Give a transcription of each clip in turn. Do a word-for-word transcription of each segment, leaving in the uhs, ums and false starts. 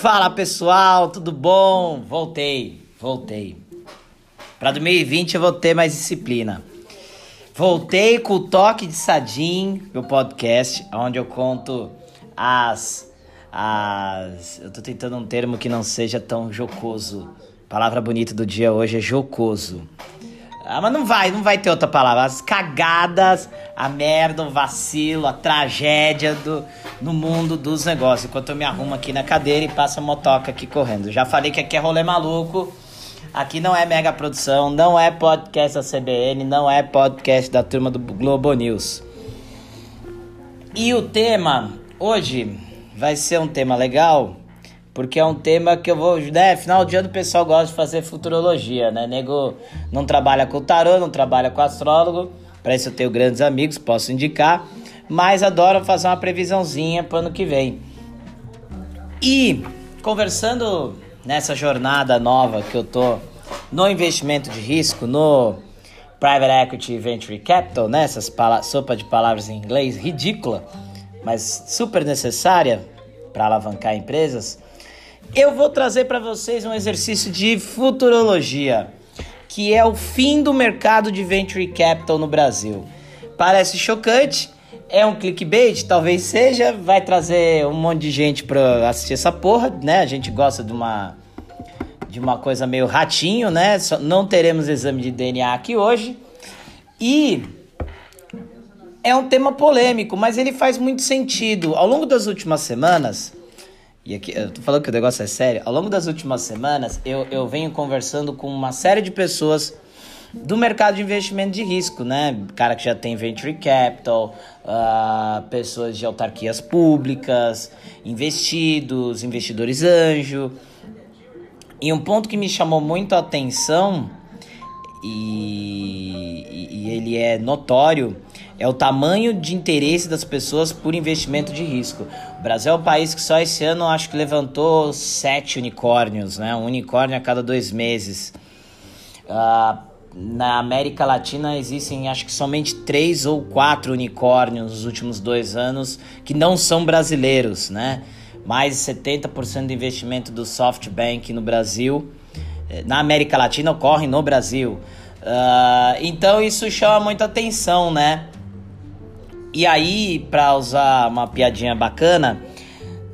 Fala pessoal, tudo bom? Voltei, voltei. Para dois mil e vinte eu vou ter mais disciplina. Voltei com o Toque de Sadim, meu podcast, onde eu conto as... as... Eu tô tentando um termo que não seja tão jocoso. A palavra bonita do dia hoje é jocoso. Ah, mas não vai, não vai ter outra palavra. As cagadas, a merda, o vacilo, a tragédia do, no mundo dos negócios. Enquanto eu me arrumo aqui na cadeira e passo a motoca aqui correndo. Já falei que aqui é rolê maluco. Aqui não é mega produção, não é podcast da C B N, não é podcast da turma do Globo News. E o tema hoje vai ser um tema legal, porque é um tema que eu vou... Né, final de ano o pessoal gosta de fazer futurologia, né? Nego não trabalha com tarô, não trabalha com astrólogo. Para isso eu tenho grandes amigos, posso indicar. Mas adoro fazer uma previsãozinha para o ano que vem. E conversando nessa jornada nova que eu tô no investimento de risco, no Private Equity e Venture Capital, né? Essas pala- sopa de palavras em inglês ridícula, mas super necessária para alavancar empresas. Eu vou trazer para vocês um exercício de futurologia, que é o fim do mercado de Venture Capital no Brasil. Parece chocante, é um clickbait, talvez seja, vai trazer um monte de gente para assistir essa porra, né? A gente gosta de uma, de uma coisa meio ratinho, né? Só não teremos exame de D N A aqui hoje. E é um tema polêmico, mas ele faz muito sentido. Ao longo das últimas semanas... E aqui, eu tô falando que o negócio é sério. Ao longo das últimas semanas, eu, eu venho conversando com uma série de pessoas do mercado de investimento de risco, né? Cara que já tem Venture Capital, uh, pessoas de autarquias públicas, investidos, investidores anjo. E um ponto que me chamou muito a atenção, e, e, e ele é notório, é o tamanho de interesse das pessoas por investimento de risco. O Brasil é um país que só esse ano acho que levantou sete unicórnios, né? Um unicórnio a cada dois meses. Uh, na América Latina existem acho que somente três ou quatro unicórnios nos últimos dois anos que não são brasileiros, né? Mais de setenta por cento do investimento do SoftBank no Brasil, na América Latina, ocorre no Brasil. Uh, então isso chama muita atenção, né? E aí, para usar uma piadinha bacana,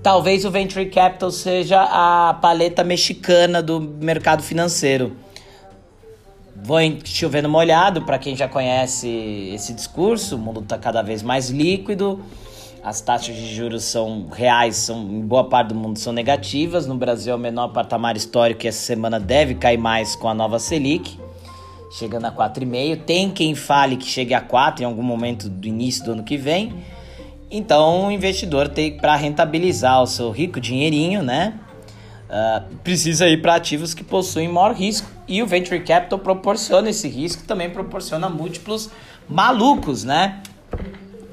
talvez o Venture Capital seja a paleta mexicana do mercado financeiro. Vou chovendo molhado, para quem já conhece esse discurso, o mundo está cada vez mais líquido, as taxas de juros são reais, são, em boa parte do mundo são negativas, no Brasil é o menor patamar histórico e essa semana deve cair mais com a nova Selic. Chegando a quatro vírgula cinco, tem quem fale que chegue a quatro em algum momento do início do ano que vem. Então o investidor tem para rentabilizar o seu rico dinheirinho, né? Uh, precisa ir para ativos que possuem maior risco. E o Venture Capital proporciona esse risco, também proporciona múltiplos malucos, né?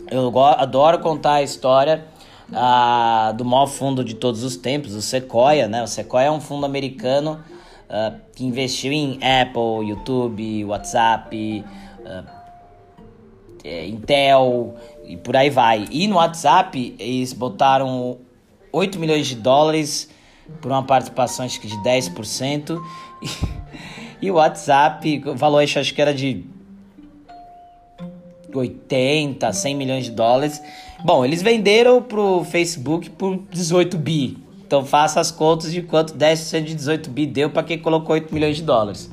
Eu adoro contar a história uh, do maior fundo de todos os tempos, o Sequoia, né? O Sequoia é um fundo americano Uh, que investiu em Apple, YouTube, WhatsApp, uh, é, Intel e por aí vai. E no WhatsApp eles botaram oito milhões de dólares por uma participação acho que de dez por cento. E, e o WhatsApp, o valor acho que era de oitenta, cem milhões de dólares. Bom, eles venderam pro Facebook por dezoito bi. Então faça as contas de quanto dez por cento de dezoito bi deu para quem colocou oito milhões de dólares.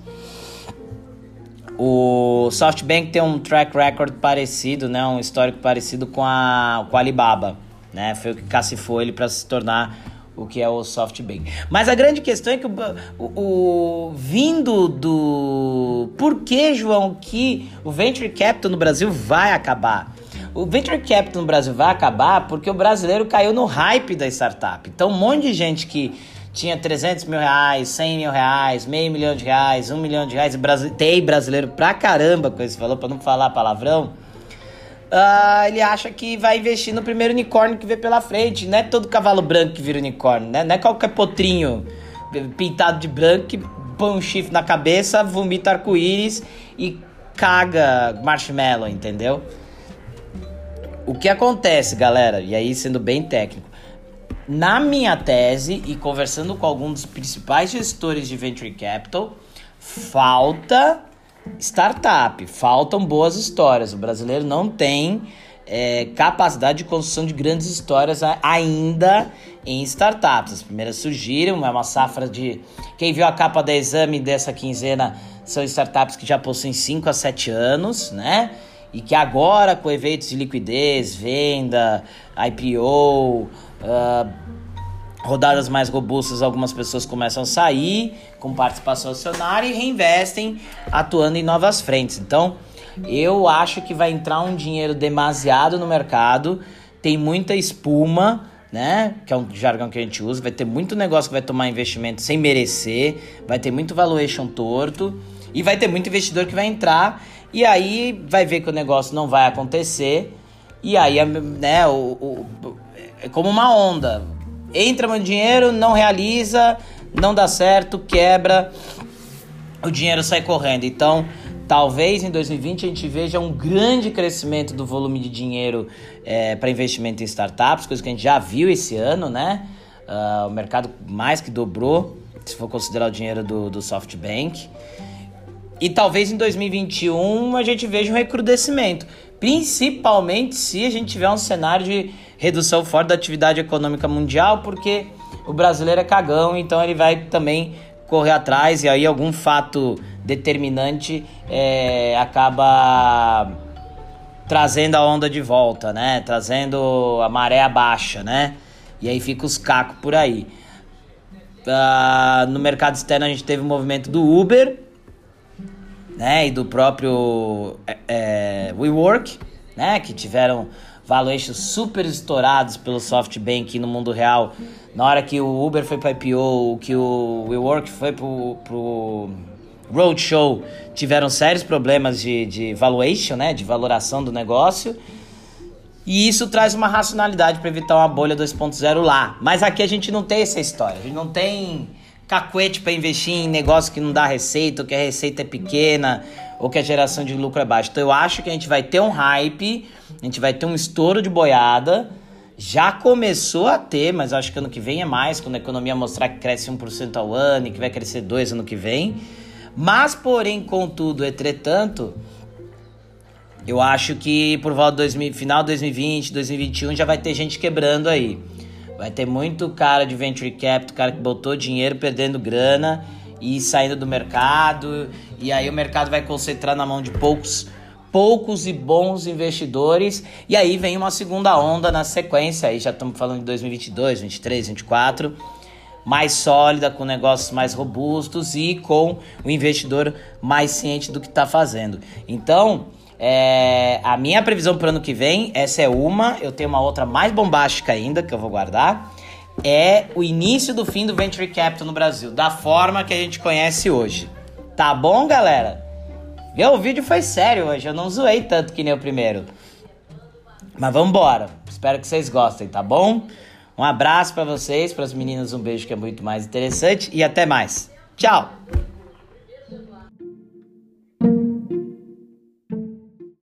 O SoftBank tem um track record parecido, né? Um histórico parecido com a, com a Alibaba, né? Foi o que cacifou ele para se tornar o que é o SoftBank. Mas a grande questão é que o, o, o vindo do... Por que, João, que o Venture Capital no Brasil vai acabar? O Venture Capital no Brasil vai acabar porque o brasileiro caiu no hype da startup. Então, um monte de gente que tinha trezentos mil reais, cem mil reais, meio milhão de reais, um milhão de reais, tem brasileiro pra caramba com esse valor, pra não falar palavrão, uh, ele acha que vai investir no primeiro unicórnio que vê pela frente. Não é todo cavalo branco que vira unicórnio, né? Não é qualquer potrinho pintado de branco que põe um chifre na cabeça, vomita arco-íris e caga marshmallow, entendeu? O que acontece, galera, e aí sendo bem técnico, na minha tese e conversando com alguns dos principais gestores de Venture Capital, falta startup, faltam boas histórias. O brasileiro não tem é, capacidade de construção de grandes histórias ainda em startups. As primeiras surgiram, é uma safra de... Quem viu a capa da Exame dessa quinzena são startups que já possuem cinco a sete anos, né? E que agora, com eventos de liquidez, venda, I P O, uh, rodadas mais robustas, algumas pessoas começam a sair com participação acionária e reinvestem atuando em novas frentes. Então, eu acho que vai entrar um dinheiro demasiado no mercado, tem muita espuma, né? Que é um jargão que a gente usa, vai ter muito negócio que vai tomar investimento sem merecer, vai ter muito valuation torto e vai ter muito investidor que vai entrar e aí vai ver que o negócio não vai acontecer e aí, né, o, o, é como uma onda. Entra muito dinheiro, não realiza, não dá certo, quebra, o dinheiro sai correndo. Então, talvez em dois mil e vinte a gente veja um grande crescimento do volume de dinheiro é, para investimento em startups, coisa que a gente já viu esse ano, né? Uh, o mercado mais que dobrou, se for considerar o dinheiro do, do SoftBank. E talvez em dois mil e vinte e um a gente veja um recrudescimento, principalmente se a gente tiver um cenário de redução forte da atividade econômica mundial, porque o brasileiro é cagão, então ele vai também correr atrás e aí algum fato determinante é, acaba trazendo a onda de volta, né? Trazendo a maré abaixo, né? E aí fica os cacos por aí. Ah, no mercado externo a gente teve o movimento do Uber, né, e do próprio é, WeWork, né, que tiveram valuations super estourados pelo SoftBank no mundo real. Na hora que o Uber foi para I P O, que o WeWork foi para o Roadshow, tiveram sérios problemas de, de valuation, né, de valoração do negócio. E isso traz uma racionalidade para evitar uma bolha dois ponto zero lá. Mas aqui a gente não tem essa história, a gente não tem cacuete para investir em negócio que não dá receita, ou que a receita é pequena, ou que a geração de lucro é baixa. Então eu acho que a gente vai ter um hype, a gente vai ter um estouro de boiada, já começou a ter, mas acho que ano que vem é mais, quando a economia mostrar que cresce um por cento ao ano e que vai crescer dois por cento ano que vem. Mas, porém, contudo, entretanto, eu acho que por volta de dois mil, final de dois mil e vinte, dois mil e vinte e um, já vai ter gente quebrando aí. Vai ter muito cara de Venture Capital, cara que botou dinheiro perdendo grana e saindo do mercado. E aí o mercado vai concentrar na mão de poucos, poucos e bons investidores. E aí vem uma segunda onda na sequência. Aí já estamos falando de dois mil e vinte e dois, vinte e três, vinte e quatro. Mais sólida, com negócios mais robustos e com o investidor mais ciente do que está fazendo. Então, É, a minha previsão para o ano que vem, essa é uma, eu tenho uma outra mais bombástica ainda, que eu vou guardar, é o início do fim do Venture Capital no Brasil, da forma que a gente conhece hoje. Tá bom, galera? Meu, o vídeo foi sério hoje, eu não zoei tanto que nem o primeiro. Mas vamos embora, espero que vocês gostem, tá bom? Um abraço para vocês, para as meninas um beijo que é muito mais interessante e até mais. Tchau!